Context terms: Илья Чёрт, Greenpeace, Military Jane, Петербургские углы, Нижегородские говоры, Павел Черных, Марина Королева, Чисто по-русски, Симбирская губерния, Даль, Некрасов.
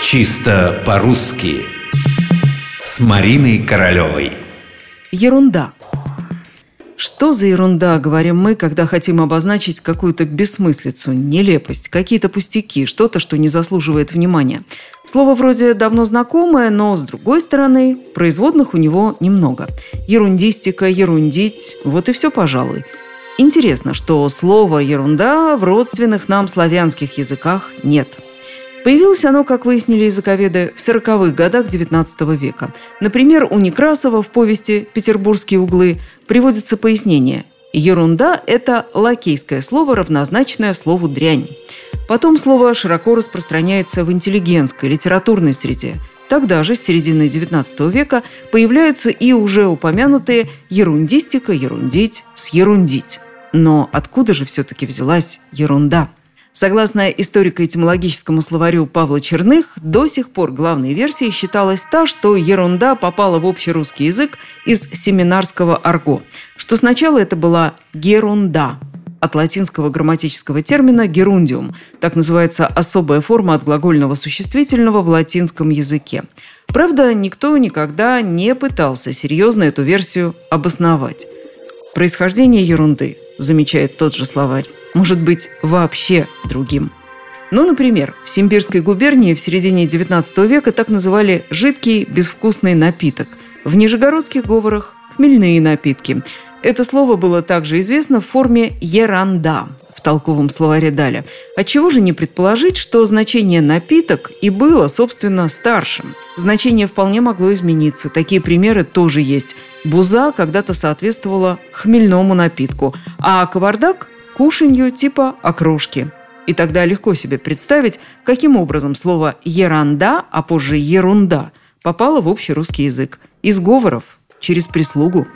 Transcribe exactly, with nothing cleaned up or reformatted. Чисто по-русски с Мариной Королевой. Ерунда. Что за ерунда, говорим мы, когда хотим обозначить какую-то бессмыслицу, нелепость, какие-то пустяки, что-то, что не заслуживает внимания. Слово вроде давно знакомое, но, с другой стороны, производных у него немного. Ерундистика, ерундить, вот и все, пожалуй. Интересно, что слово «ерунда» в родственных нам славянских языках нет. Появилось оно, как выяснили языковеды, в сороковых годах девятнадцатого века. Например, у Некрасова в повести «Петербургские углы» приводится пояснение: «Ерунда» – это лакейское слово, равнозначное слову «дрянь». Потом слово широко распространяется в интеллигентской, литературной среде. Тогда же, с середины девятнадцатого века, появляются и уже упомянутые «ерундистика», «ерундить», «съерундить». Но откуда же все-таки взялась ерунда? Согласно историко-этимологическому словарю Павла Черных, до сих пор главной версией считалась та, что ерунда попала в общерусский язык из семинарского арго, что сначала это была «герунда», от латинского грамматического термина «герундиум». Так называется особая форма от глагольного существительного в латинском языке. Правда, никто никогда не пытался серьезно эту версию обосновать. Происхождение ерунды, замечает тот же словарь, может быть вообще другим. Ну, например, в Симбирской губернии в середине девятнадцатого века так называли жидкий безвкусный напиток. В Нижегородских говорах – хмельные напитки. Это слово было также известно в форме «еранда» в толковом словаре Даля. Отчего же не предположить, что значение «напиток» и было, собственно, старшим. Значение вполне могло измениться. Такие примеры тоже есть. Буза когда-то соответствовала хмельному напитку, а кавардак – кушанью типа окрошки. И тогда легко себе представить, каким образом слово «еранда», а позже «ерунда» попало в общерусский язык. Из говоров, через прислугу.